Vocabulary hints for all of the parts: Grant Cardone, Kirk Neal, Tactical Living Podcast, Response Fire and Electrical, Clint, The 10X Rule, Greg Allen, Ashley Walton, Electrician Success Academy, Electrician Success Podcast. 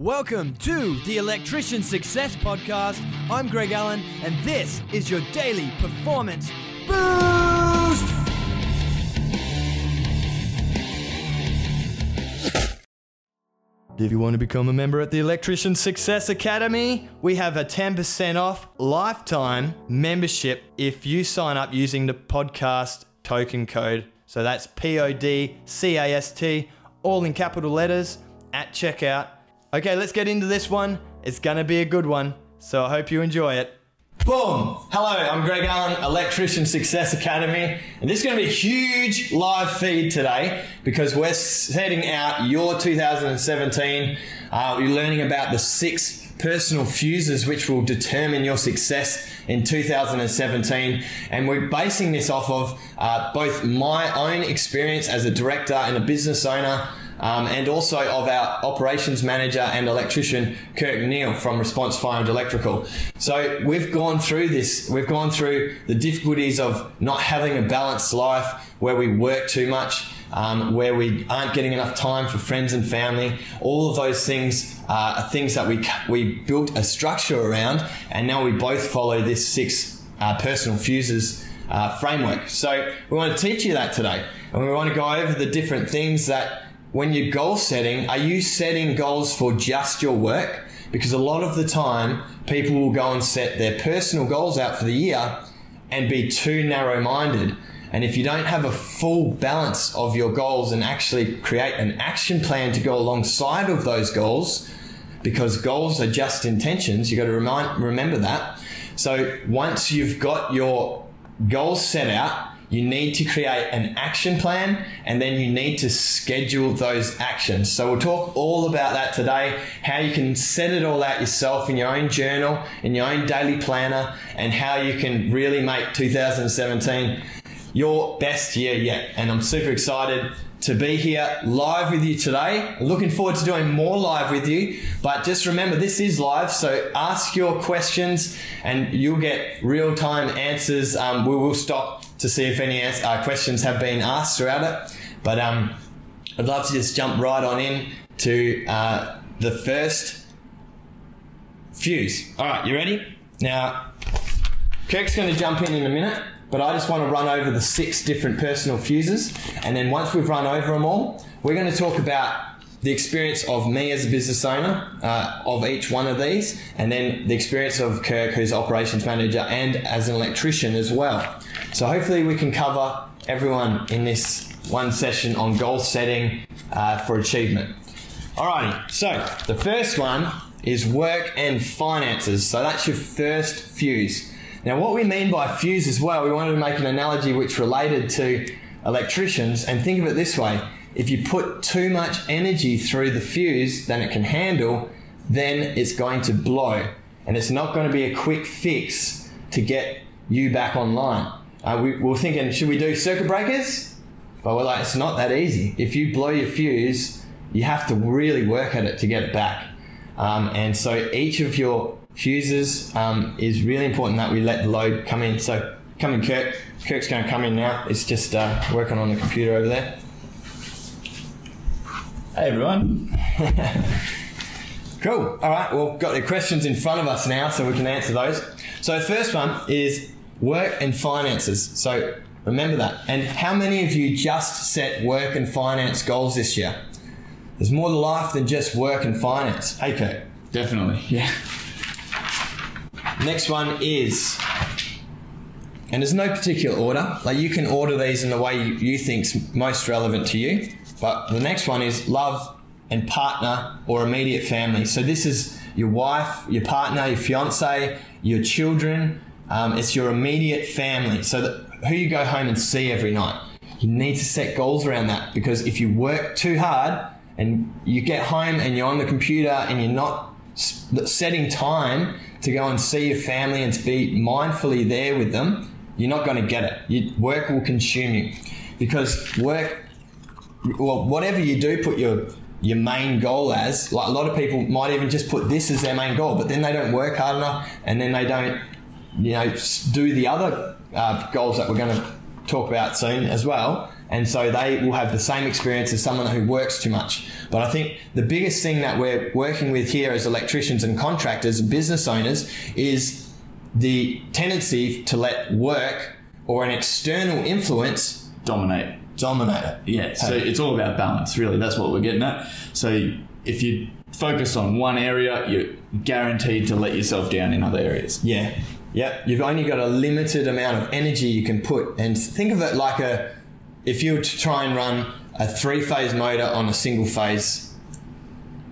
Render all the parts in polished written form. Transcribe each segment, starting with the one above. Welcome to the Electrician Success Podcast. I'm Greg Allen, and this is your daily performance boost. If you want to become a member at the Electrician Success Academy, we have a 10% off lifetime membership if you sign up using the podcast token code. So that's PODCAST, all in capital letters, at checkout. Okay, let's get into this one. It's gonna be a good one, so I hope you enjoy it. Boom! Hello, I'm Greg Allen, Electrician Success Academy, and this is gonna be a huge live feed today because we're setting out your 2017. You're learning about the 6 personal fuses which will determine your success in 2017, and we're basing this off of both my own experience as a director and a business owner, and also of our operations manager and electrician, Kirk Neal from Response Fire and Electrical. So we've gone through this. We've gone through the difficulties of not having a balanced life, where we work too much, where we aren't getting enough time for friends and family. All of those things are things that we built a structure around, and now we both follow this 6 personal fuses framework. So we want to teach you that today, and we want to go over the different things that, when you're goal setting, are you setting goals for just your work? Because a lot of the time, people will go and set their personal goals out for the year and be too narrow-minded. And if you don't have a full balance of your goals and actually create an action plan to go alongside of those goals, because goals are just intentions, you got to remember that. So once you've got your goals set out, you need to create an action plan, and then you need to schedule those actions. So we'll talk all about that today, how you can set it all out yourself in your own journal, in your own daily planner, and how you can really make 2017 your best year yet. And I'm super excited to be here live with you today. Looking forward to doing more live with you, but just remember this is live, so ask your questions and you'll get real-time answers. We will stop to see if any questions have been asked throughout it. But I'd love to just jump right on in to the first fuse. All right, you ready? Now, Kirk's gonna jump in a minute, but I just wanna run over the 6 different personal fuses. And then once we've run over them all, we're gonna talk about the experience of me as a business owner of each one of these, and then the experience of Kirk, who's operations manager and as an electrician as well. So hopefully we can cover everyone in this one session on goal setting for achievement. Alrighty, so the first one is work and finances. So that's your first fuse. Now what we mean by fuse as well, we wanted to make an analogy which related to electricians, and think of it this way. If you put too much energy through the fuse than it can handle, then it's going to blow. And it's not going to be a quick fix to get you back online. We're thinking, should we do circuit breakers? But we're like, it's not that easy. If you blow your fuse, you have to really work at it to get it back. And so each of your fuses is really important that we let the load come in. So come in, Kirk. Kirk's going to come in now. It's just working on the computer over there. Hey everyone. Cool. All right, well, got the questions in front of us now, so we can answer those. So the first one is work and finances. So remember that. And how many of you just set work and finance goals this year? There's more to life than just work and finance. Hey, Kirk. Definitely, yeah. Next one is, and there's no particular order. Like, you can order these in the way you think's most relevant to you. But the next one is love and partner or immediate family. So this is your wife, your partner, your fiance, your children. It's your immediate family. So who you go home and see every night. You need to set goals around that, because if you work too hard and you get home and you're on the computer and you're not setting time to go and see your family and to be mindfully there with them, you're not going to get it. Your work will consume you, because work, well, whatever you do, put your main goal as. Like, a lot of people might even just put this as their main goal, but then they don't work hard enough, and then they don't, do the other goals that we're going to talk about soon as well. And so they will have the same experience as someone who works too much. But I think the biggest thing that we're working with here as electricians and contractors and business owners is the tendency to let work or an external influence dominate it. Yeah, so it's all about balance, really. That's what we're getting at. So if you focus on one area, you're guaranteed to let yourself down in other areas. Yeah. Yep. You've only got a limited amount of energy you can put. And think of it like if you were to try and run a three-phase motor on a single phase,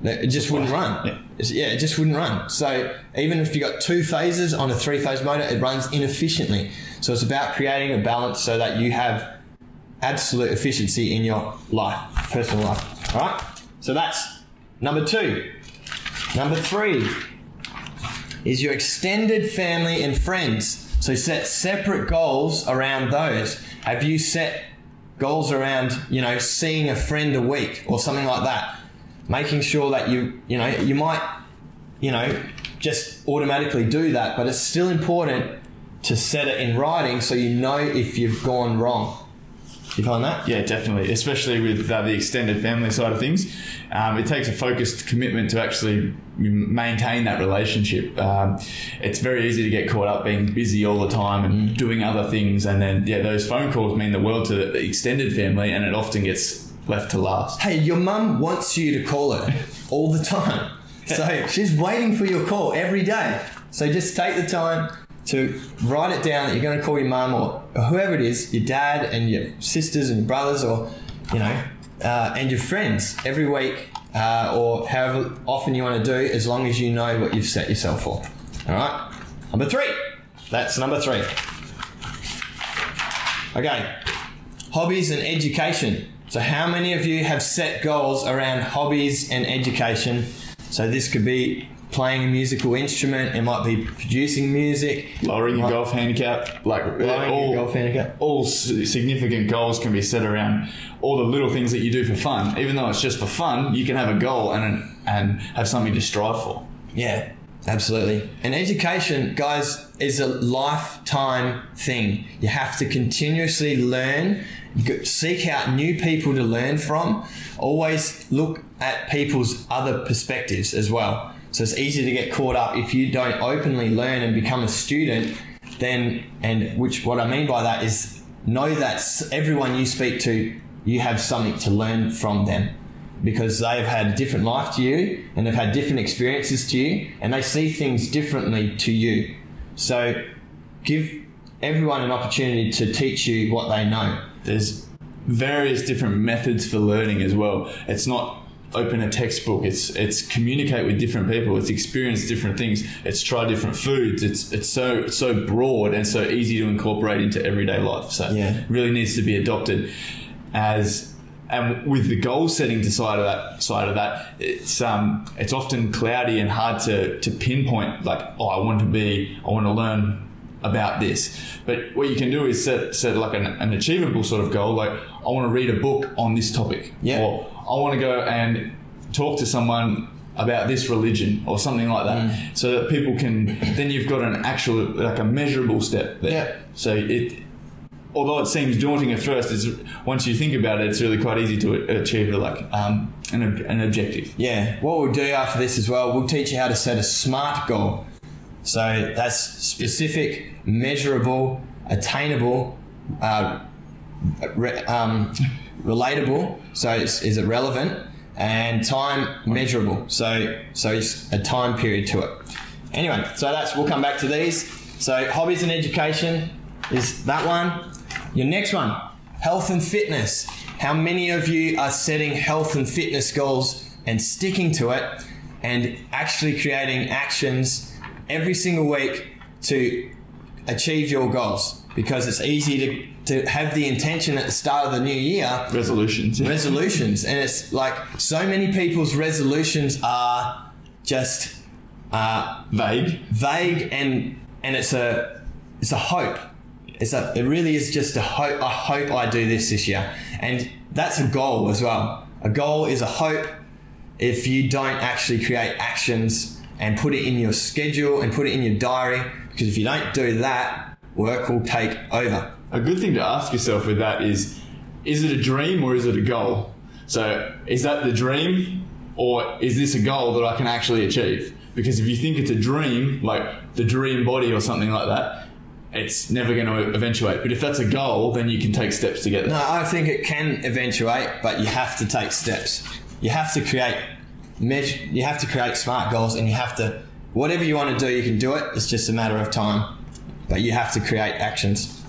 it just wouldn't run. Yeah, it just wouldn't run. So even if you got two phases on a three-phase motor, it runs inefficiently. So it's about creating a balance so that you have absolute efficiency in your life, personal life. All right? So that's number two. Number three is your extended family and friends. So set separate goals around those. Have you set goals around, seeing a friend a week or something like that? Making sure that you might, just automatically do that, but it's still important to set it in writing so you know if you've gone wrong. You find that? Yeah, definitely. Especially with the extended family side of things. It takes a focused commitment to actually maintain that relationship. It's very easy to get caught up being busy all the time and doing other things. And then, those phone calls mean the world to the extended family, and it often gets left to last. Hey, your mum wants you to call her all the time. So she's waiting for your call every day. So just take the time to write it down that you're going to call your mum or whoever it is, your dad and your sisters and your brothers or, and your friends every week or however often you want to do, as long as you know what you've set yourself for. All right? Number three. That's number three. Okay. Hobbies and education. So how many of you have set goals around hobbies and education? So this could be playing a musical instrument, it might be producing music, lowering your golf handicap. All significant goals can be set around all the little things that you do for fun. Even though it's just for fun, you can have a goal and have something to strive for. Yeah, absolutely. And education, guys, is a lifetime thing. You have to continuously learn, seek out new people to learn from, always look at people's other perspectives as well. So it's easy to get caught up if you don't openly learn and become a student, what I mean by that is know that everyone you speak to, you have something to learn from them because they've had a different life to you and they've had different experiences to you and they see things differently to you. So give everyone an opportunity to teach you what they know. There's various different methods for learning as well. It's not open a textbook. It's communicate with different people. It's experience different things. It's try different foods. It's so broad and so easy to incorporate into everyday life. So it really needs to be adopted with the goal setting side of that, it's often cloudy and hard to pinpoint. Like, I want to learn about this. But what you can do is set like an achievable sort of goal, like I want to read a book on this topic, or I want to go and talk to someone about this religion or something like that, so that people can. Then you've got an actual, like a measurable step there. Yeah. So although it seems daunting at first, once you think about it, it's really quite easy to achieve an objective. Yeah. What we'll do after this as well, we'll teach you how to set a SMART goal. So that's specific, measurable, attainable, relatable. So is it relevant and time measurable? So it's a time period to it. Anyway, so we'll come back to these. So hobbies and education is that one. Your next one, health and fitness. How many of you are setting health and fitness goals and sticking to it and actually creating actions every single week to achieve your goals? Because it's easy to have the intention at the start of the new year. Resolutions. And it's like so many people's resolutions are just vague and it's a hope. It really is just a hope. I hope I do this year. And that's a goal as well. A goal is a hope if you don't actually create actions and put it in your schedule and put it in your diary, because if you don't do that, work will take over. A good thing to ask yourself with that is, is it a dream or is it a goal? So is that the dream or is this a goal that I can actually achieve? Because if you think it's a dream, like the dream body or something like that, it's never going to eventuate. But if that's a goal, then you can take steps to get there. No, I think it can eventuate, but you have to take steps. You have to create smart goals, and you have to, whatever you want to do, you can do it. It's just a matter of time, but you have to create actions.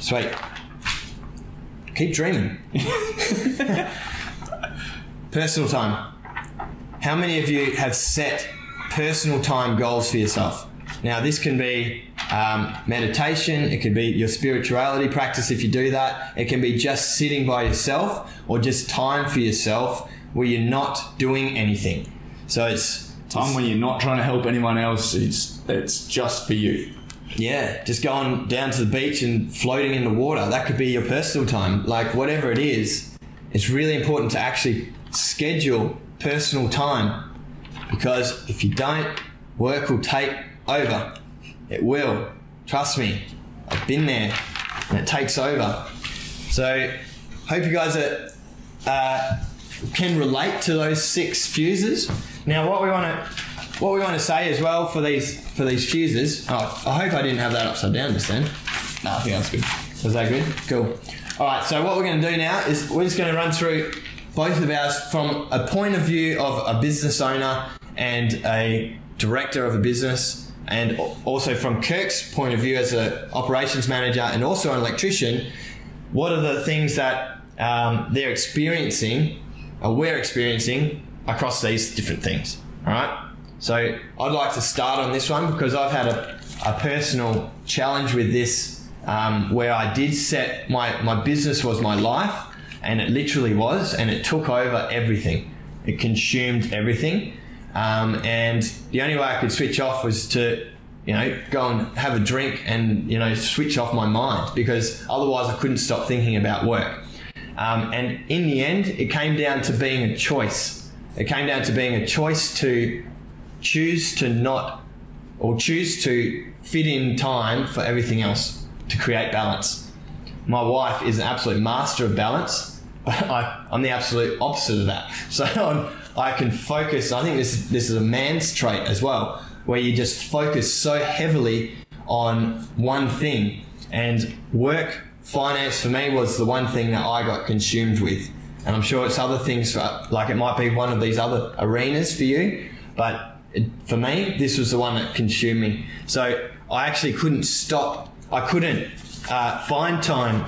Sweet. Keep dreaming. Personal time. How many of you have set personal time goals for yourself? Now, this can be meditation. It could be your spirituality practice if you do that. It can be just sitting by yourself or just time for yourself where you're not doing anything. So it's time when you're not trying to help anyone else. It's just for you. Yeah, just going down to the beach and floating in the water. That could be your personal time. Like whatever it is, it's really important to actually schedule personal time, because if you don't, work will take over. It will. Trust me. I've been there and it takes over. So hope you guys can relate to those 6 fuses. Now what we want to say as well for these fuses. Oh, I hope I didn't have that upside down just then. No, I think that's good. Was that good? Cool. All right. So what we're going to do now is we're just going to run through both of ours from a point of view of a business owner and a director of a business, and also from Kirk's point of view as an operations manager and also an electrician. What are the things that they're experiencing or we're experiencing across these different things? All right. So I'd like to start on this one because I've had a personal challenge with this where I did set my business was my life, and it literally was, and it took over everything. It consumed everything. And the only way I could switch off was to, go and have a drink and, switch off my mind, because otherwise I couldn't stop thinking about work. And in the end, it came down to being a choice. It came down to being a choice to choose to not, or choose to fit in time for everything else to create balance. My wife is an absolute master of balance. I'm the absolute opposite of that. So I can focus. I think this is a man's trait as well, where you just focus so heavily on one thing. And work, finance for me was the one thing that I got consumed with. And I'm sure it's other things, like it might be one of these other arenas for you, but for me, this was the one that consumed me. So I actually couldn't stop. I couldn't find time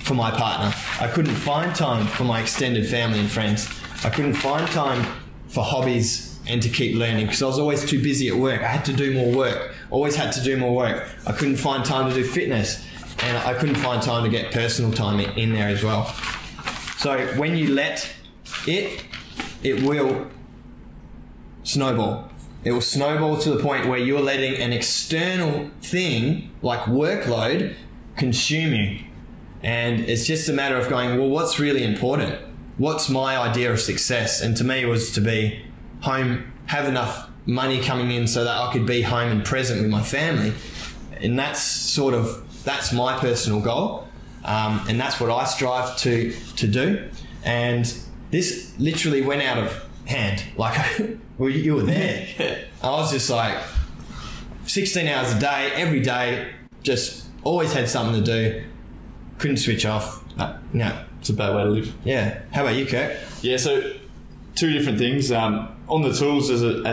for my partner. I couldn't find time for my extended family and friends. I couldn't find time for hobbies and to keep learning because I was always too busy at work. I had to do more work. Always had to do more work. I couldn't find time to do fitness, and I couldn't find time to get personal time in there as well. So when you let it, it will snowball. It will snowball to the point where you're letting an external thing like workload consume you. And it's just a matter of going, well, what's really important? What's my idea of success? And to me, it was to be home, have enough money coming in so that I could be home and present with my family. And that's my personal goal. And that's what I strive to do. And this literally went out of hand. Like, well, you were there. I was just like 16 hours a day, every day, just always had something to do. Couldn't switch off. No. It's a bad way to live. Yeah. How about you, Kirk? Yeah, so 2 different things. On the tools as an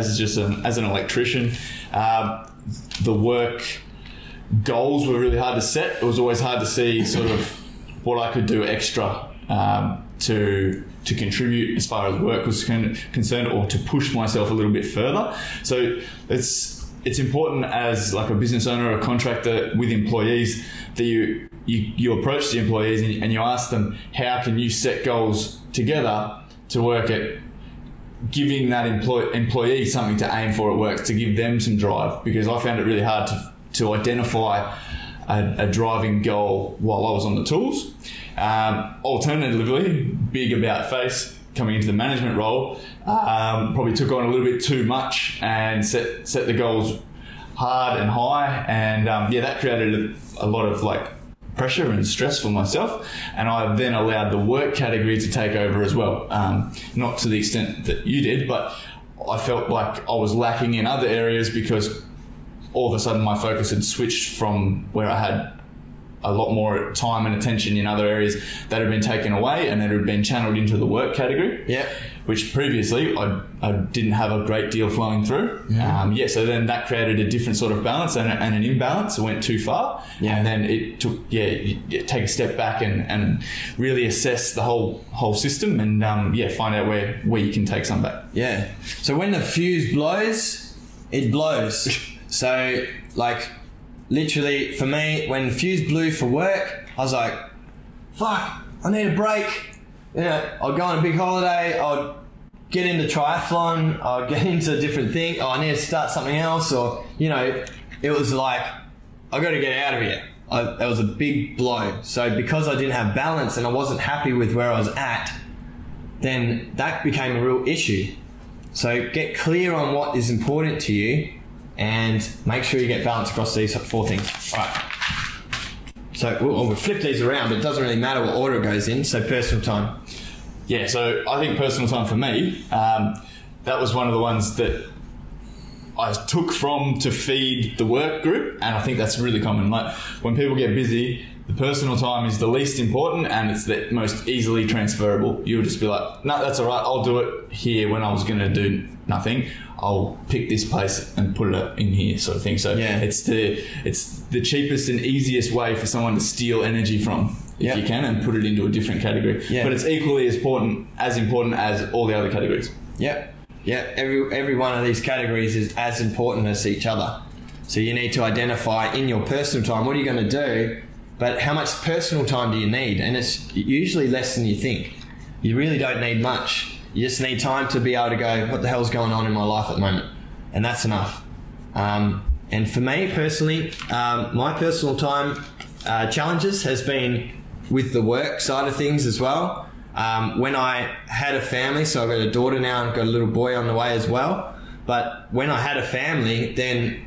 electrician, the work goals were really hard to set. It was always hard to see sort of what I could do extra to contribute as far as work was concerned, or to push myself a little bit further. So it's important as like a business owner or a contractor with employees that you approach the employees and you ask them, how can you set goals together to work at giving that employee something to aim for at work, to give them some drive? Because I found it really hard to identify a driving goal while I was on the tools. Alternatively, big about face coming into the management role, probably took on a little bit too much and set the goals hard and high, and that created a lot of like pressure and stress for myself, and I then allowed the work category to take over as well. Not to the extent that you did, but I felt like I was lacking in other areas because all of a sudden my focus had switched from where I had a lot more time and attention in other areas that had been taken away and that had been channeled into the work category. Yeah. Which previously I didn't have a great deal flowing through. Yeah. So then that created a different sort of balance and an imbalance. It went too far. Yeah. And then it took, you take a step back and really assess the whole system and find out where you can take some back. Yeah. So when the fuse blows, it blows. So like, literally, for me, when fuse blew for work, I was like, fuck, I need a break. You know, I'll go on a big holiday, I'll get into triathlon, I'll get into a different thing, I need to start something else, or, you know, it was like, I got to get out of here. That was a big blow. So because I didn't have balance and I wasn't happy with where I was at, then that became a real issue. So get clear on what is important to you, and make sure you get balance across these four things. All right. So we'll flip these around, but it doesn't really matter what order it goes in. So personal time. Yeah, so I think personal time for me, that was one of the ones that I took from to feed the work group. And I think that's really common. Like when people get busy, the personal time is the least important and it's the most easily transferable. You'll just be like, no, that's all right. I'll do it here when I was going to do nothing. I'll pick this place and put it in here, sort of thing. So yeah, it's the cheapest and easiest way for someone to steal energy from, if you can, and put it into a different category. Yeah. But it's equally as important as all the other categories. Yep. Yeah. Every one of these categories is as important as each other. So you need to identify in your personal time, what are you going to do, but how much personal time do you need? And it's usually less than you think. You really don't need much. You just need time to be able to go, what the hell's going on in my life at the moment? And that's enough. And for me personally, my personal time challenges has been with the work side of things as well. When I had a family, so I've got a daughter now and I've got a little boy on the way as well. But when I had a family, then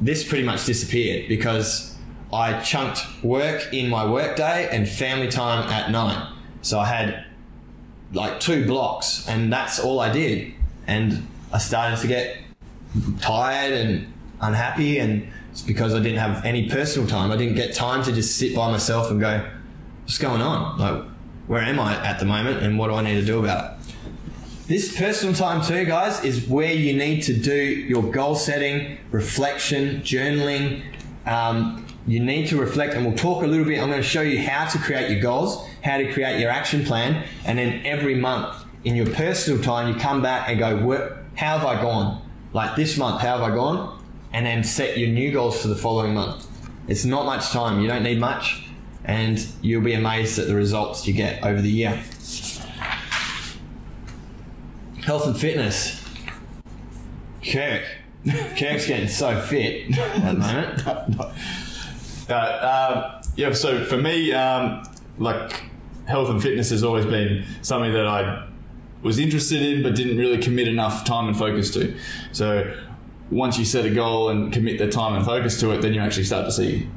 this pretty much disappeared because I chunked work in my work day and family time at night. So I had like 2 blocks and that's all I did, and I started to get tired and unhappy, and it's because I didn't have any personal time. I didn't get time to just sit by myself and go, what's going on, like where am I at the moment and what do I need to do about it? This personal time too, guys, is where you need to do your goal setting, reflection, journaling. You need to reflect, and we'll talk a little bit. I'm going to show you how to create your goals, how to create your action plan, and then every month in your personal time, you come back and go, how have I gone? Like this month, how have I gone? And then set your new goals for the following month. It's not much time. You don't need much, and you'll be amazed at the results you get over the year. Health and fitness. Kirk's getting so fit at the moment. So for me, like health and fitness has always been something that I was interested in but didn't really commit enough time and focus to. So once you set a goal and commit the time and focus to it, then you actually start to see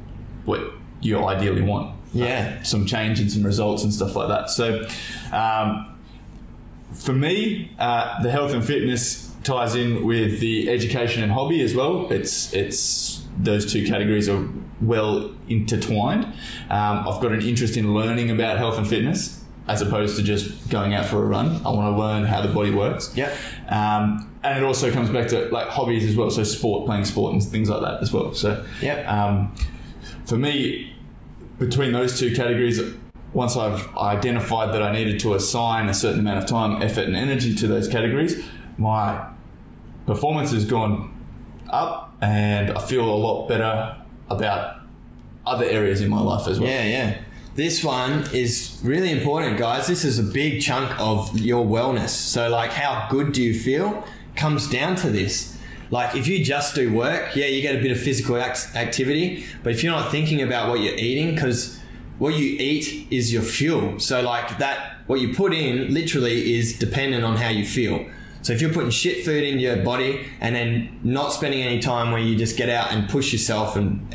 what you ideally want. Yeah. Some change and some results and stuff like that. So for me, the health and fitness ties in with the education and hobby as well. It's those two categories are well intertwined. I've got an interest in learning about health and fitness as opposed to just going out for a run. I want to learn how the body works. Yeah. And it also comes back to like hobbies as well. So sport, playing sport and things like that as well. So yeah. For me, between those two categories, once I've identified that I needed to assign a certain amount of time, effort and energy to those categories, my performance has gone up and I feel a lot better about other areas in my life as well. Yeah. This one is really important, guys. This is a big chunk of your wellness. So like how good do you feel comes down to this. Like if you just do work, yeah, you get a bit of physical activity, but if you're not thinking about what you're eating, because what you eat is your fuel. So like that, what you put in literally is dependent on how you feel. So if you're putting shit food in your body and then not spending any time where you just get out and push yourself and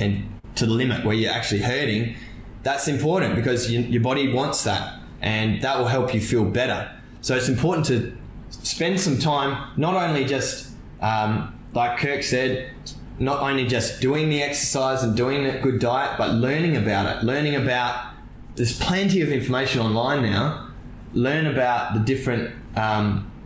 to the limit where you're actually hurting, that's important because your body wants that, and that will help you feel better. So it's important to spend some time, not only just, like Kirk said, not only just doing the exercise and doing a good diet, but learning about it, learning about, there's plenty of information online now, learn about the different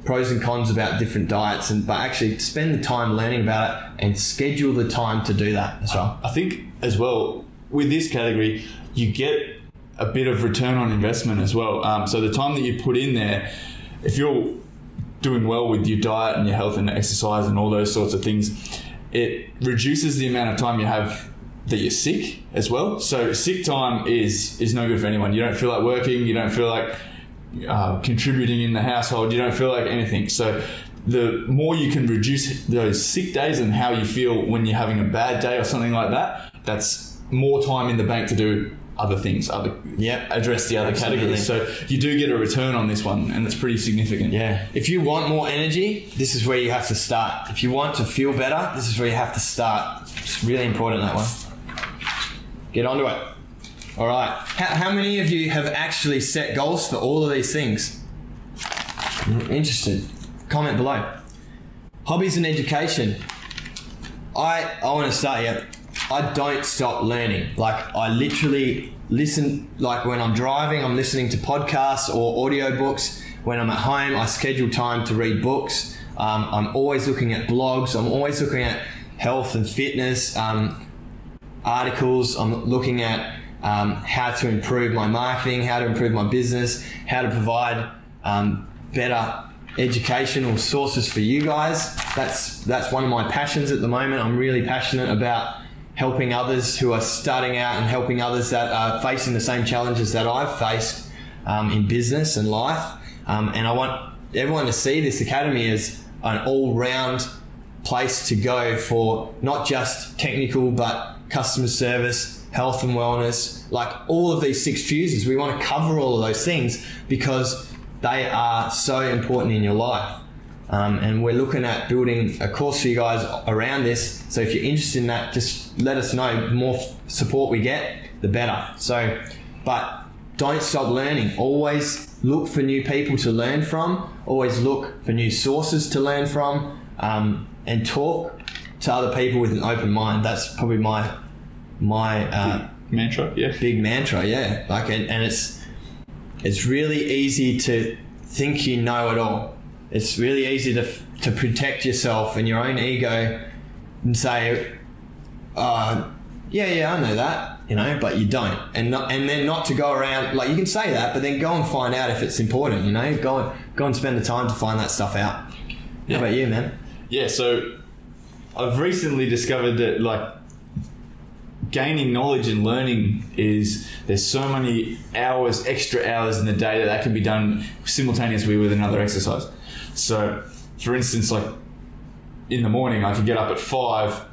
pros and cons about different diets, and but actually spend the time learning about it and schedule the time to do that as well. I think as well, with this category, you get a bit of return on investment as well. So the time that you put in there, if you're doing well with your diet and your health and exercise and all those sorts of things, it reduces the amount of time you have that you're sick as well. So sick time is no good for anyone. You don't feel like working, you don't feel like contributing in the household, you don't feel like anything. So the more you can reduce those sick days and how you feel when you're having a bad day or something like that, that's more time in the bank to do other things, address the other categories. So you do get a return on this one, and it's pretty significant. Yeah. If you want more energy, this is where you have to start. If you want to feel better, this is where you have to start. It's really important, that one. Get onto it. All right. How many of you have actually set goals for all of these things? I'm interested. Comment below. Hobbies and education. I want to start here. I don't stop learning. Like, I literally listen, like when I'm driving, I'm listening to podcasts or audiobooks. When I'm at home, I schedule time to read books. I'm always looking at blogs. I'm always looking at health and fitness articles. I'm looking at how to improve my marketing, how to improve my business, how to provide better educational sources for you guys. That's one of my passions at the moment. I'm really passionate about helping others who are starting out and helping others that are facing the same challenges that I've faced in business and life. And I want everyone to see this academy as an all-round place to go for not just technical, but customer service, health and wellness, like all of these 6 fuses. We want to cover all of those things because they are so important in your life. And we're looking at building a course for you guys around this. So if you're interested in that, just let us know. The more support we get, the better. So, but don't stop learning. Always look for new people to learn from. Always look for new sources to learn from, and talk to other people with an open mind. That's probably my mantra. Yeah. Big mantra. Yeah. Like, and it's really easy to think you know it all. It's really easy to protect yourself and your own ego and say, yeah, I know that, but you don't. And then not to go around, like, you can say that, but then go and find out if it's important, go and spend the time to find that stuff out. Yeah. How about you, man? Yeah. So I've recently discovered that, like, gaining knowledge and learning is, there's so many extra hours in the day that can be done simultaneously with another exercise. So, for instance, like in the morning, I could get up at 5,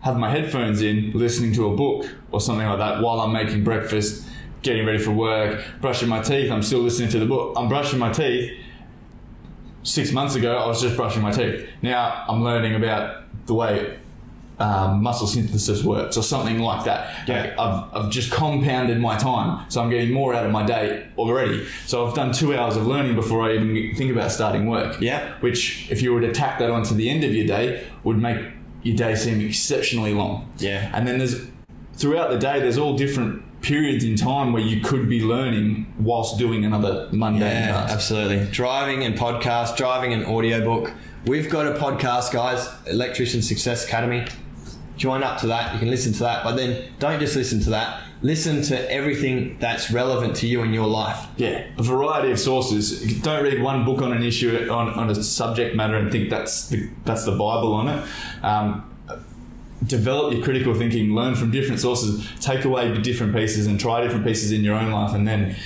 have my headphones in, listening to a book or something like that while I'm making breakfast, getting ready for work, brushing my teeth. I'm still listening to the book. I'm brushing my teeth. 6 months ago, I was just brushing my teeth. Now I'm learning about the way muscle synthesis works or something like that. Yeah. Like, I've just compounded my time, so I'm getting more out of my day already. So I've done 2 hours of learning before I even think about starting work. Yeah. Which, if you were to tack that onto the end of your day, would make your day seem exceptionally long. Yeah. And then throughout the day, there's all different periods in time where you could be learning whilst doing another mundane task. Absolutely. Driving and podcast, driving and audiobook. We've got a podcast, guys, Electrician Success Academy. Join up to that. You can listen to that, but then don't just listen to that. Listen to everything that's relevant to you in your life. Yeah, a variety of sources. Don't read one book on an issue, on a subject matter, and think that's the Bible on it. Develop your critical thinking. Learn from different sources. Take away different pieces and try different pieces in your own life, and then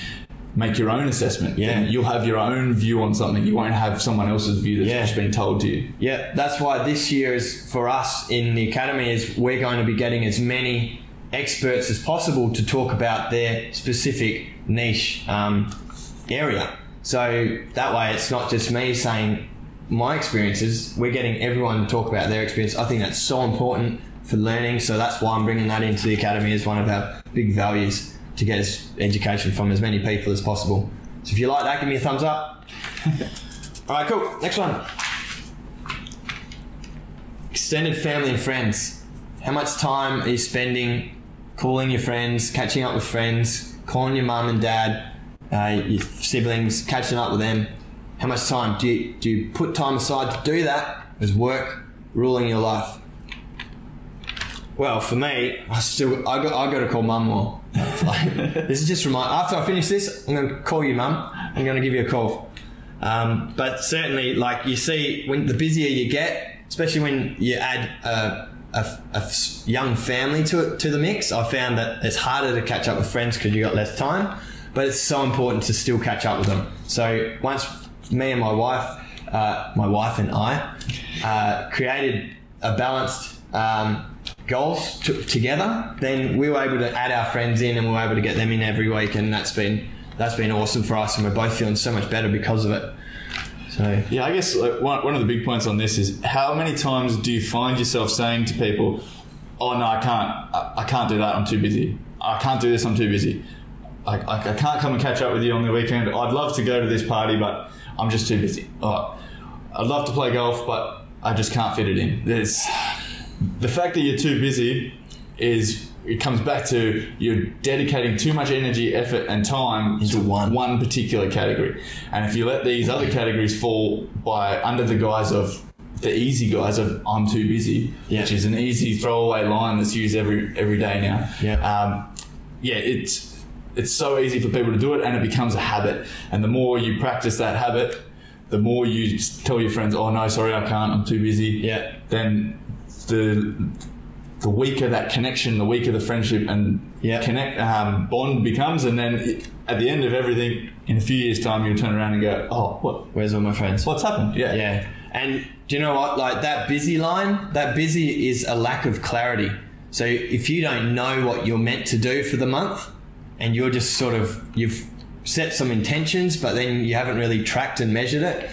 make your own assessment. Yeah, then you'll have your own view on something. You won't have someone else's view that's just been told to you. Yeah, that's why this year is for us in the academy is we're going to be getting as many experts as possible to talk about their specific niche area. So that way, it's not just me saying my experiences. We're getting everyone to talk about their experience. I think that's so important for learning. So that's why I'm bringing that into the academy as one of our big values. to get his education from as many people as possible. So if you like that, give me a thumbs up. All right, cool. Next one. Extended family and friends. How much time are you spending calling your friends, catching up with friends, calling your mum and dad, your siblings, catching up with them? How much time do you put time aside to do that? Is work ruling your life? Well, for me, I got to call mum more. Like, this is just after I finish this, I'm going to call you, mum. I'm going to give you a call. But certainly, like you see, when the busier you get, especially when you add a young family to the mix, I found that it's harder to catch up with friends because you got less time. But it's so important to still catch up with them. So once me and my wife and I created a balanced goals together, then we were able to add our friends in, and we were able to get them in every week, and that's been awesome for us, and we're both feeling so much better because of it. So yeah, I guess one of the big points on this is, how many times do you find yourself saying to people, "Oh no, I can't do that. I'm too busy. I can't do this. I'm too busy. I can't come and catch up with you on the weekend. I'd love to go to this party, but I'm just too busy. Oh, I'd love to play golf, but I just can't fit it in." The fact that you're too busy comes back to you're dedicating too much energy, effort, and time into one particular category. And if you let these other categories fall under the guise of the easy guys of "I'm too busy," which is an easy throwaway line that's used every day now. It's so easy for people to do it, and it becomes a habit. And the more you practice that habit, the more you tell your friends, "Oh no, sorry, I can't. I'm too busy." Yeah. Then the weaker that connection, the weaker the friendship and bond becomes. And then at the end of everything, in a few years' time, you'll turn around and go, "Oh, what? Where's all my friends? What's happened?" Yeah. Yeah. And do you know what? Like that busy line, that busy is a lack of clarity. So if you don't know what you're meant to do for the month, and you're just you've set some intentions, but then you haven't really tracked and measured it,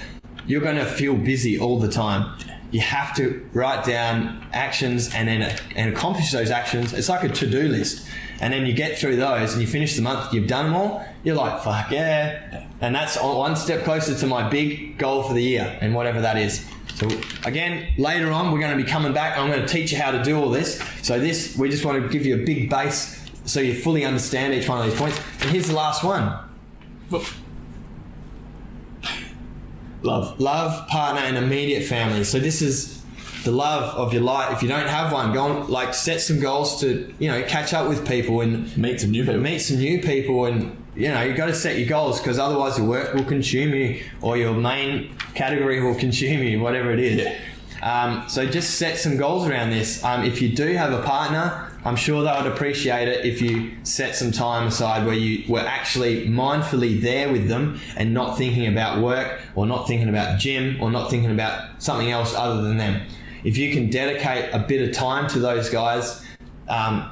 you're going to feel busy all the time. You have to write down actions and accomplish those actions. It's like a to-do list. And then you get through those and you finish the month, you've done them all, you're like, "Fuck yeah." And that's one step closer to my big goal for the year, and whatever that is. So again, later on, we're going to be coming back. I'm going to teach you how to do all this. So this, we just want to give you a big base so you fully understand each one of these points. And here's the last one. Love, partner, and immediate family. So this is the love of your life. If you don't have one, go on, set some goals to, catch up with people and meet some new people. And, you got to set your goals, because otherwise your work will consume you, or your main category will consume you, whatever it is. Yeah. So just set some goals around this. If you do have a partner, I'm sure they would appreciate it if you set some time aside where you were actually mindfully there with them and not thinking about work, or not thinking about gym, or not thinking about something else other than them. If you can dedicate a bit of time to those guys, and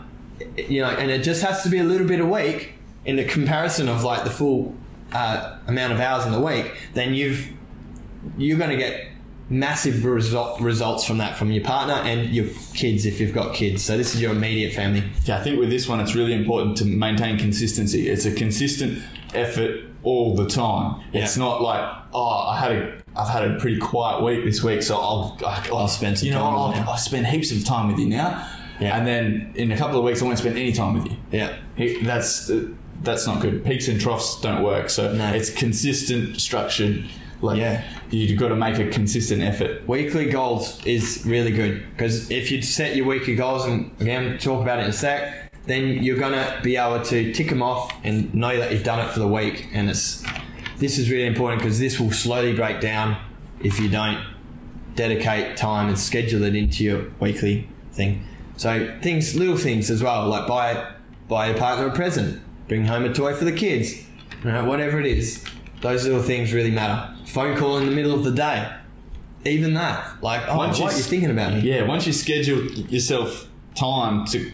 it just has to be a little bit a week in the comparison of the full amount of hours in the week, then you're going to get massive results from that, from your partner and your kids if you've got kids. So this is your immediate family. Yeah, I think with this one, it's really important to maintain consistency. It's a consistent effort all the time. Yeah. It's not like, "Oh, I've had a pretty quiet week this week, so I'll spend some time with you now. I'll spend heaps of time with you now." Yeah. And then in a couple of weeks, I won't spend any time with you. Yeah. That's not good. Peaks and troughs don't work. So it's consistent, structured. You've got to make a consistent effort. Weekly goals is really good, because if you set your weekly goals, and again, talk about it in a sec, then you're going to be able to tick them off and know that you've done it for the week. And this is really important, because this will slowly break down if you don't dedicate time and schedule it into your weekly thing. So little things as well, like buy your partner a present, bring home a toy for the kids, whatever it is. Those little things really matter. Phone call in the middle of the day. Even that. You're thinking about me. Yeah, once you schedule yourself time to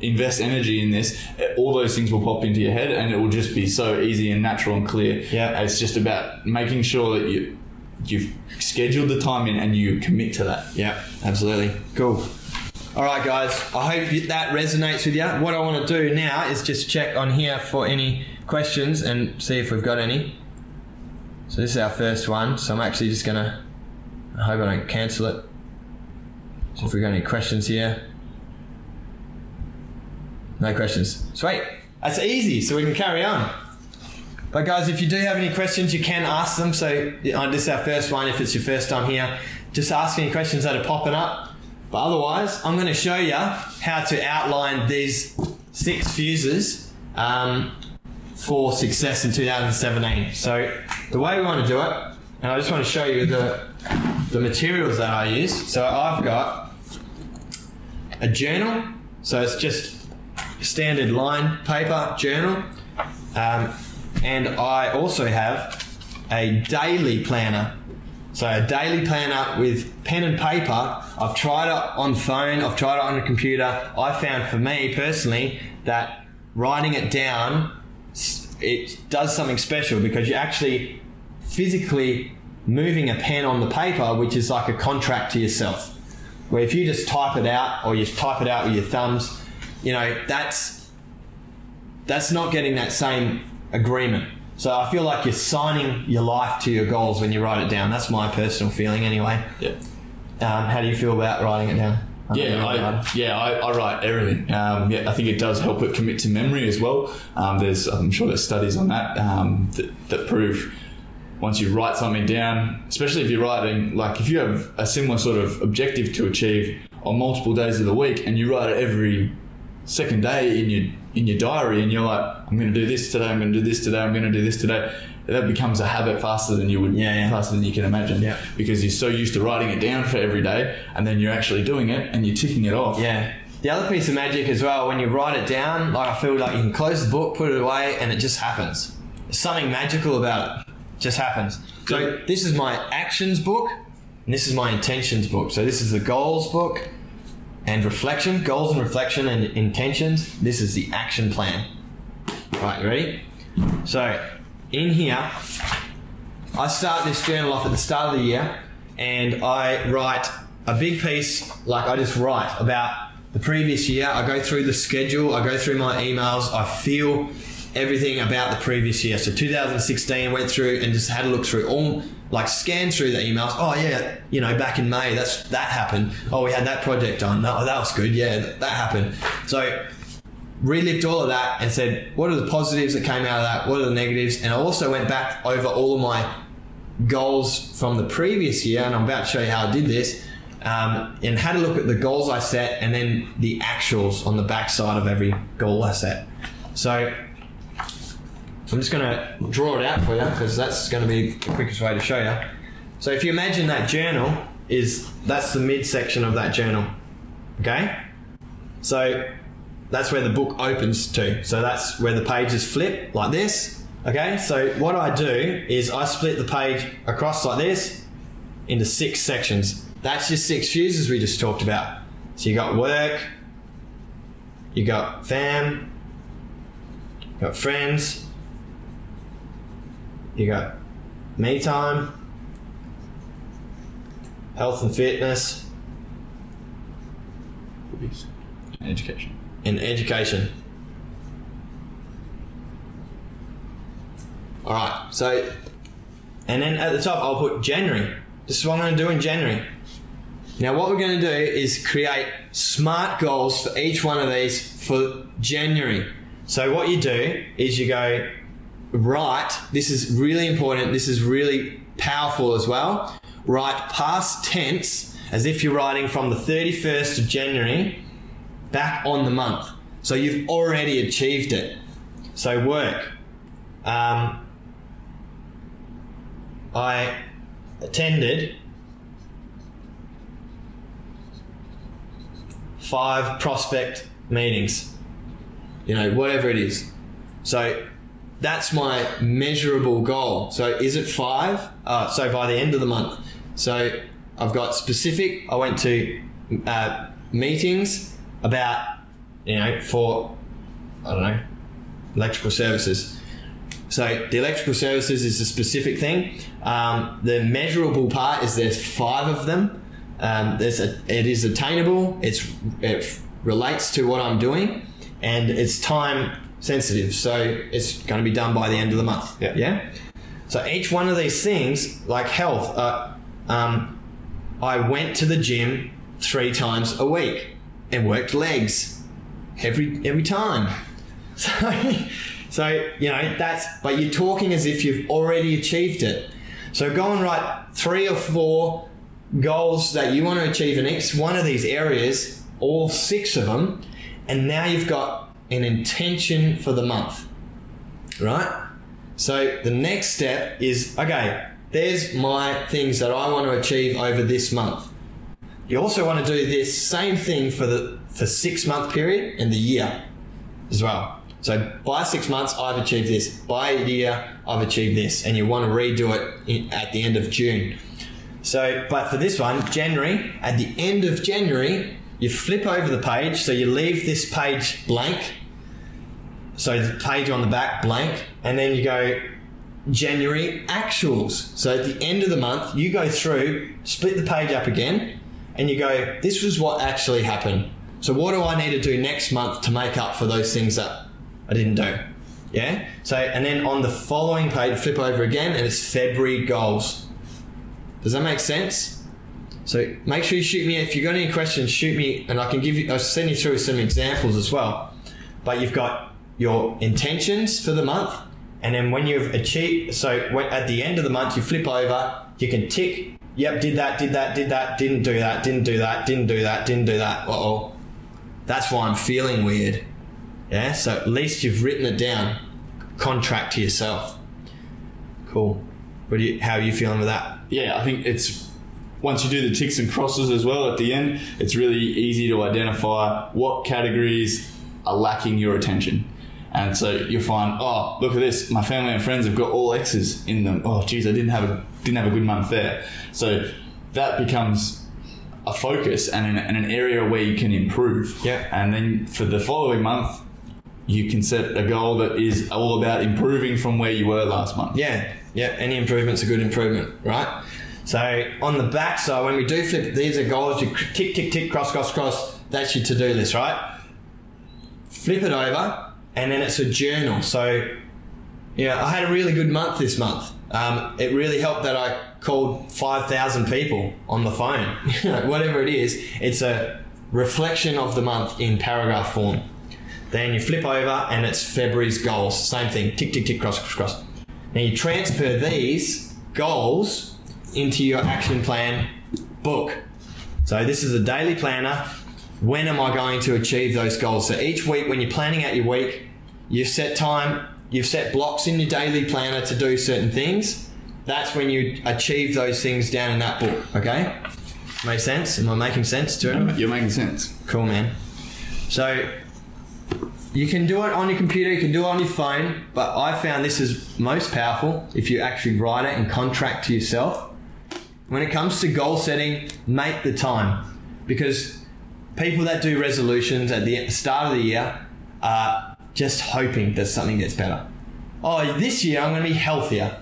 invest energy in this, all those things will pop into your head, and it will just be so easy and natural and clear. Yeah. It's just about making sure that you've scheduled the time in and you commit to that. Yeah, absolutely. Cool. All right, guys, I hope that resonates with you. What I want to do now is just check on here for any questions and see if we've got any. So this is our first one. So I'm actually just going to, I hope I don't cancel it. So if we've got any questions here. No questions. Sweet. That's easy. So we can carry on. But guys, if you do have any questions, you can ask them. So this is our first one. If it's your first time here, just ask any questions that are popping up. But otherwise, I'm going to show you how to outline these 6 fuses for success in 2017. So the way we want to do it, and I just want to show you the materials that I use. So I've got a journal. So it's just standard lined paper journal. And I also have a daily planner. So a daily planner with pen and paper. I've tried it on phone, I've tried it on a computer. I found for me personally that writing it down, it does something special because you're actually physically moving a pen on the paper, which is like a contract to yourself. Where if you just type it out or you type it out with your thumbs, you know, that's not getting that same agreement. So I feel like you're signing your life to your goals when you write it down. That's my personal feeling anyway. Yeah. How do you feel about writing it down? I write everything. I think it does help it commit to memory as well. I'm sure there's studies on that that prove once you write something down, especially if you're writing, like if you have a similar sort of objective to achieve on multiple days of the week and you write it every second day in your diary and you're like, I'm going to do this today, I'm going to do this today, I'm going to do this today, that becomes a habit faster than you would, faster than you can imagine, because you're so used to writing it down for every day and then you're actually doing it and you're ticking it off. Yeah. The other piece of magic as well, when you write it down, like I feel like you can close the book, put it away, and it just happens. There's something magical about it. It just happens. So this is my actions book and this is my intentions book. So this is the goals book and reflection, goals and reflection and intentions. This is the action plan. Right, you ready? So in here, I start this journal off at the start of the year and I write a big piece, like I just write about the previous year. I go through the schedule, I go through my emails, I feel everything about the previous year. So 2016 went through and just had a look through all, like scan through the emails. Oh yeah, you know, back in May, that happened. Oh, we had that project on. Oh, that was good. Yeah, that happened. So relived all of that and said, what are the positives that came out of that? What are the negatives? And I also went back over all of my goals from the previous year, and I'm about to show you how I did this, and had a look at the goals I set and then the actuals on the backside of every goal I set. So I'm just going to draw it out for you because that's going to be the quickest way to show you. So if you imagine that journal that's the midsection of that journal, okay? So that's where the book opens to. So that's where the pages flip like this, okay? So what I do is I split the page across like this into 6 sections. That's your 6 fuses we just talked about. So you got work, you got fam, you got friends, you got me time, health and fitness, and education. All right. So, and then at the top, I'll put January. This is what I'm going to do in January. Now, what we're going to do is create SMART goals for each one of these for January. So what you do is you go, right, this is really important, this is really powerful as well. Write past tense as if you're writing from the 31st of January back on the month. So you've already achieved it. So work. I attended 5 prospect meetings, you know, whatever it is. So that's my measurable goal. So is it 5? So by the end of the month. So I've got specific. I went to meetings about, you know, for, I don't know, electrical services. So the electrical services is a specific thing. The measurable part is there's 5 of them. It is attainable. It relates to what I'm doing, and it's time sensitive. So it's going to be done by the end of the month. Yeah. Yeah? So each one of these things, like health, I went to the gym 3 times a week and worked legs every time. So you know, that's, but you're talking as if you've already achieved it. So go and write 3 or 4 goals that you want to achieve in each one of these areas, all 6 of them, and now you've got an intention for the month, right? So the next step is, okay, there's my things that I want to achieve over this month. You also want to do this same thing for 6-month period and the year as well. So by 6 months, I've achieved this. By a year, I've achieved this. And you want to redo it at the end of June. So, but for this one, January, at the end of January, you flip over the page. So you leave this page blank. So the page on the back blank. And then you go January actuals. So at the end of the month, you go through, split the page up again, and you go, this was what actually happened. So what do I need to do next month to make up for those things that I didn't do? Yeah? So, and then on the following page, flip over again, and it's February goals. Does that make sense? So make sure you shoot me, if you've got any questions, shoot me, and I can give you, I'll send you through some examples as well. But you've got your intentions for the month, and then when you've achieved, at the end of the month, you flip over, you can tick, yep, did that, didn't do that, uh-oh. That's why I'm feeling weird. Yeah, so at least you've written it down. Contract to yourself. Cool. How are you feeling with that? Yeah, I think it's, once you do the ticks and crosses as well at the end, it's really easy to identify what categories are lacking your attention. And so you'll find, oh, look at this. My family and friends have got all X's in them. Oh, geez, I didn't have a good month there. So that becomes a focus and an area where you can improve. Yeah. And then for the following month, you can set a goal that is all about improving from where you were last month. Yeah. Yeah. Any improvement's a good improvement, right? So on the back side, when we do flip, these are goals. You tick, tick, tick, cross, cross, cross. That's your to-do list, right? Flip it over. And then it's a journal. So, I had a really good month this month. It really helped that I called 5,000 people on the phone. Whatever it is, it's a reflection of the month in paragraph form. Then you flip over and it's February's goals. Same thing, tick, tick, tick, cross, cross, cross. Now you transfer these goals into your action plan book. So this is a daily planner. When am I going to achieve those goals? So each week when you're planning out your week, you've set time, you've set blocks in your daily planner to do certain things. That's when you achieve those things down in that book, okay? Make sense? Am I making sense to it? You're making sense. Cool, man. So you can do it on your computer, you can do it on your phone, but I found this is most powerful if you actually write it and contract to yourself. When it comes to goal setting, make the time, because people that do resolutions at the start of the year are just hoping that something gets better. Oh, this year I'm going to be healthier.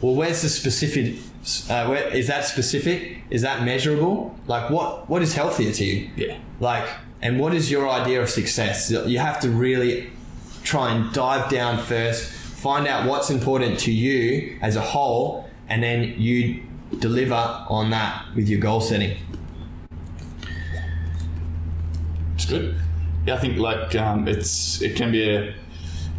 Well, where's the specific? Is that specific? Is that measurable? Like, what is healthier to you? Yeah. Like, and what is your idea of success? You have to really try and dive down first, find out what's important to you as a whole, and then you deliver on that with your goal setting. Good. Yeah, I think it can be a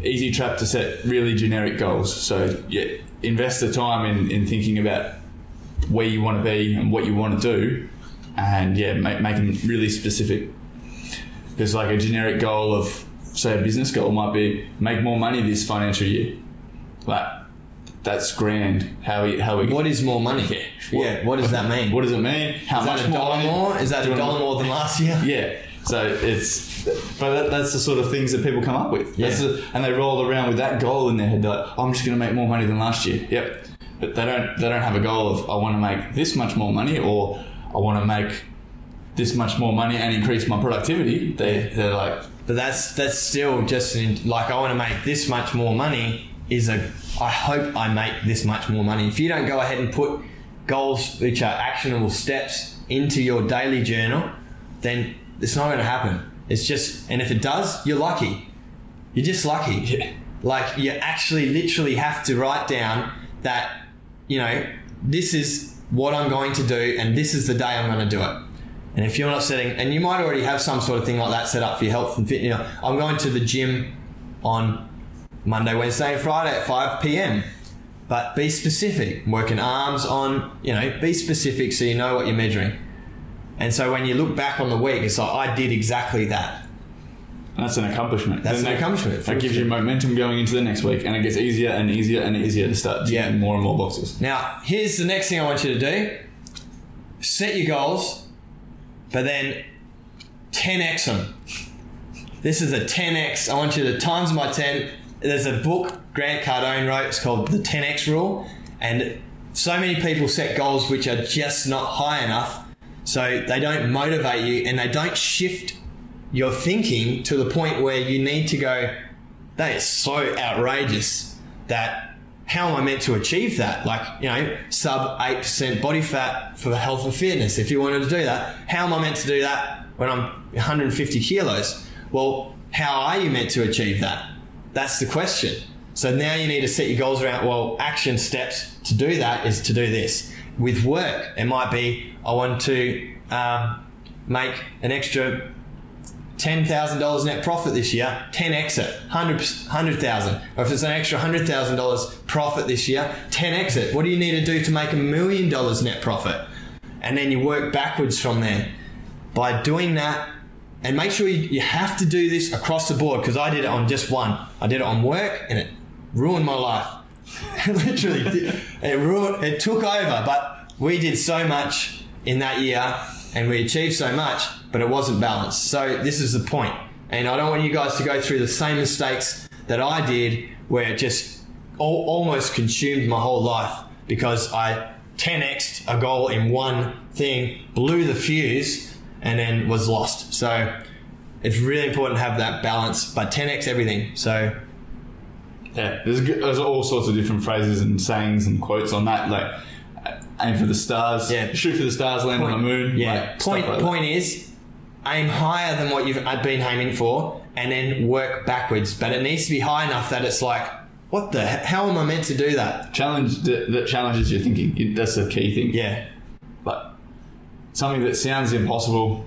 easy trap to set really generic goals. So yeah, invest the time in thinking about where you want to be and what you want to do, and yeah, make them really specific. Because like a generic goal of, say, a business goal might be make more money this financial year. Like, that's grand. How we? What is more money? Yeah. What does that mean? What does it mean? How much more? Is that $1 more than last year? Yeah. So that's the sort of things that people come up with. Yeah. And they roll around with that goal in their head. They're like, I'm just going to make more money than last year. Yep. But they don't have a goal of, I want to make this much more money, or I want to make this much more money and increase my productivity. They're like, but that's still just like, I want to make this much more money I hope I make this much more money. If you don't go ahead and put goals, which are actionable steps into your daily journal, then it's not going to happen. It's just, and if it does, you're lucky. You're just lucky. Yeah. Like, you actually literally have to write down that, you know, this is what I'm going to do and this is the day I'm going to do it. And if you're not setting, and you might already have some sort of thing like that set up for your health and fitness, you know, I'm going to the gym on Monday, Wednesday, and Friday at 5 p.m. But be specific. Working arms on, you know, be specific so you know what you're measuring. And so when you look back on the week, it's like, I did exactly that. That's an accomplishment. That's an accomplishment. That gives you momentum going into the next week, and it gets easier and easier and easier to start doing more and more boxes. Now, here's the next thing I want you to do. Set your goals, but then 10X them. This is a 10X. I want you to times by 10. There's a book Grant Cardone wrote. It's called The 10X Rule. And so many people set goals which are just not high enough, so they don't motivate you and they don't shift your thinking to the point where you need to go, that is so outrageous, that how am I meant to achieve that? Like, you know, sub 8% body fat for health and fitness. If you wanted to do that, how am I meant to do that when I'm 150 kilos? Well, how are you meant to achieve that? That's the question. So now you need to set your goals around, well, action steps to do that is to do this. With work, it might be, I want to make an extra $10,000 net profit this year, 10X it, 100,000. Or if it's an extra $100,000 profit this year, 10X it. What do you need to do to make $1 million net profit? And then you work backwards from there. By doing that, and make sure you have to do this across the board, because I did it on just one. I did it on work and it ruined my life. Literally, it took over, but we did so much in that year and we achieved so much, but it wasn't balanced. So this is the point. And I don't want you guys to go through the same mistakes that I did, where it just almost consumed my whole life because I 10X'd a goal in one thing, blew the fuse, and then was lost. So it's really important to have that balance, but 10X everything. So yeah, there's all sorts of different phrases and sayings and quotes on that, like aim for the stars, shoot for the stars, land on the moon. Yeah. Like, point is, aim higher than what you've been aiming for and then work backwards. But it needs to be high enough that it's like, what the hell am I meant to do that? Challenge that challenges your thinking. That's the key thing. Yeah. Like something that sounds impossible,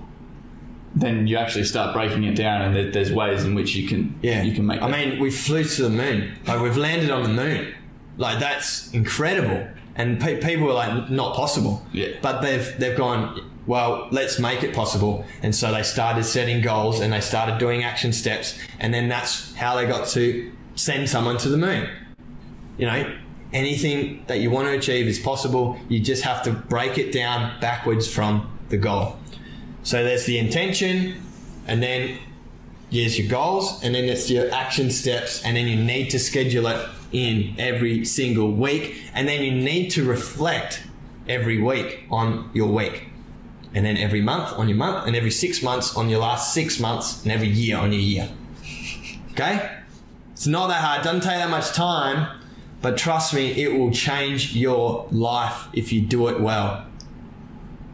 then you actually start breaking it down, and there's ways in which you can make it. I mean, we flew to the moon. Like, we've landed on the moon. Like, that's incredible. And people are like, not possible. Yeah. But they've gone, well, let's make it possible. And so they started setting goals and they started doing action steps. And then that's how they got to send someone to the moon. You know, anything that you want to achieve is possible. You just have to break it down backwards from the goal. So there's the intention, and then there's your goals, and then there's your action steps, and then you need to schedule it in every single week, and then you need to reflect every week on your week, and then every month on your month, and every 6 months on your last 6 months, and every year on your year. Okay? It's not that hard. It doesn't take that much time, but trust me, it will change your life if you do it well.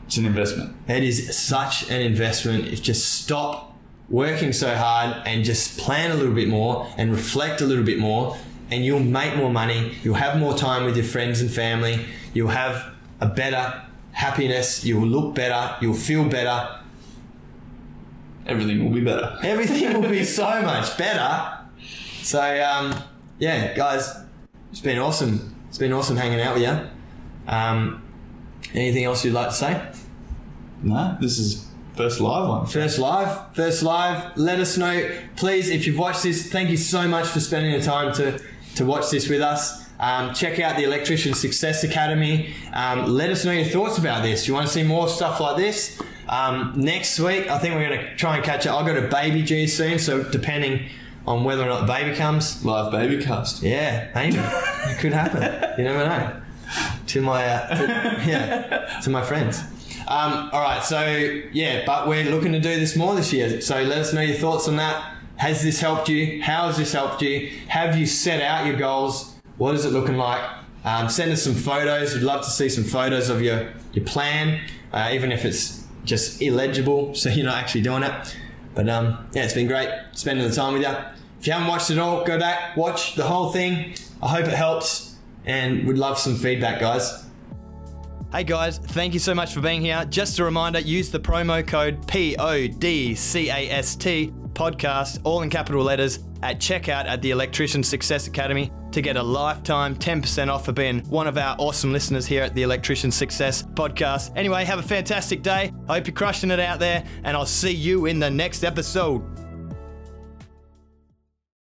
It's an investment. It is such an investment. It's just stop working so hard and just plan a little bit more and reflect a little bit more, and you'll make more money, you'll have more time with your friends and family, you'll have a better happiness, you'll look better, you'll feel better. Everything will be better. Everything will be so much better. So, yeah, guys, it's been awesome. It's been awesome hanging out with you. Anything else you'd like to say? No, this is first live one. First live. Let us know, please, if you've watched this. Thank you so much for spending the time to watch this with us. Check out the Electrician Success Academy. Let us know your thoughts about this. You want to see more stuff like this? Next week, I think we're going to try and catch up. I've got a baby due soon, so depending on whether or not the baby comes. Live baby cast. Yeah, maybe. It could happen. You never know. To my friends. All right, so yeah, but we're looking to do this more this year. So let us know your thoughts on that. Has this helped you? How has this helped you? Have you set out your goals? What is it looking like? Send us some photos. We'd love to see some photos of your plan. even if it's just illegible, so you're not actually doing it. But yeah, it's been great spending the time with you. If you haven't watched it all, go back, watch the whole thing. I hope it helps, and would love some feedback, guys. Hey guys, thank you so much for being here. Just a reminder, use the promo code PODCAST, podcast, all in capital letters, at checkout at the Electrician Success Academy to get a lifetime 10% off for being one of our awesome listeners here at the Electrician Success Podcast. Anyway, have a fantastic day. I hope you're crushing it out there, and I'll see you in the next episode.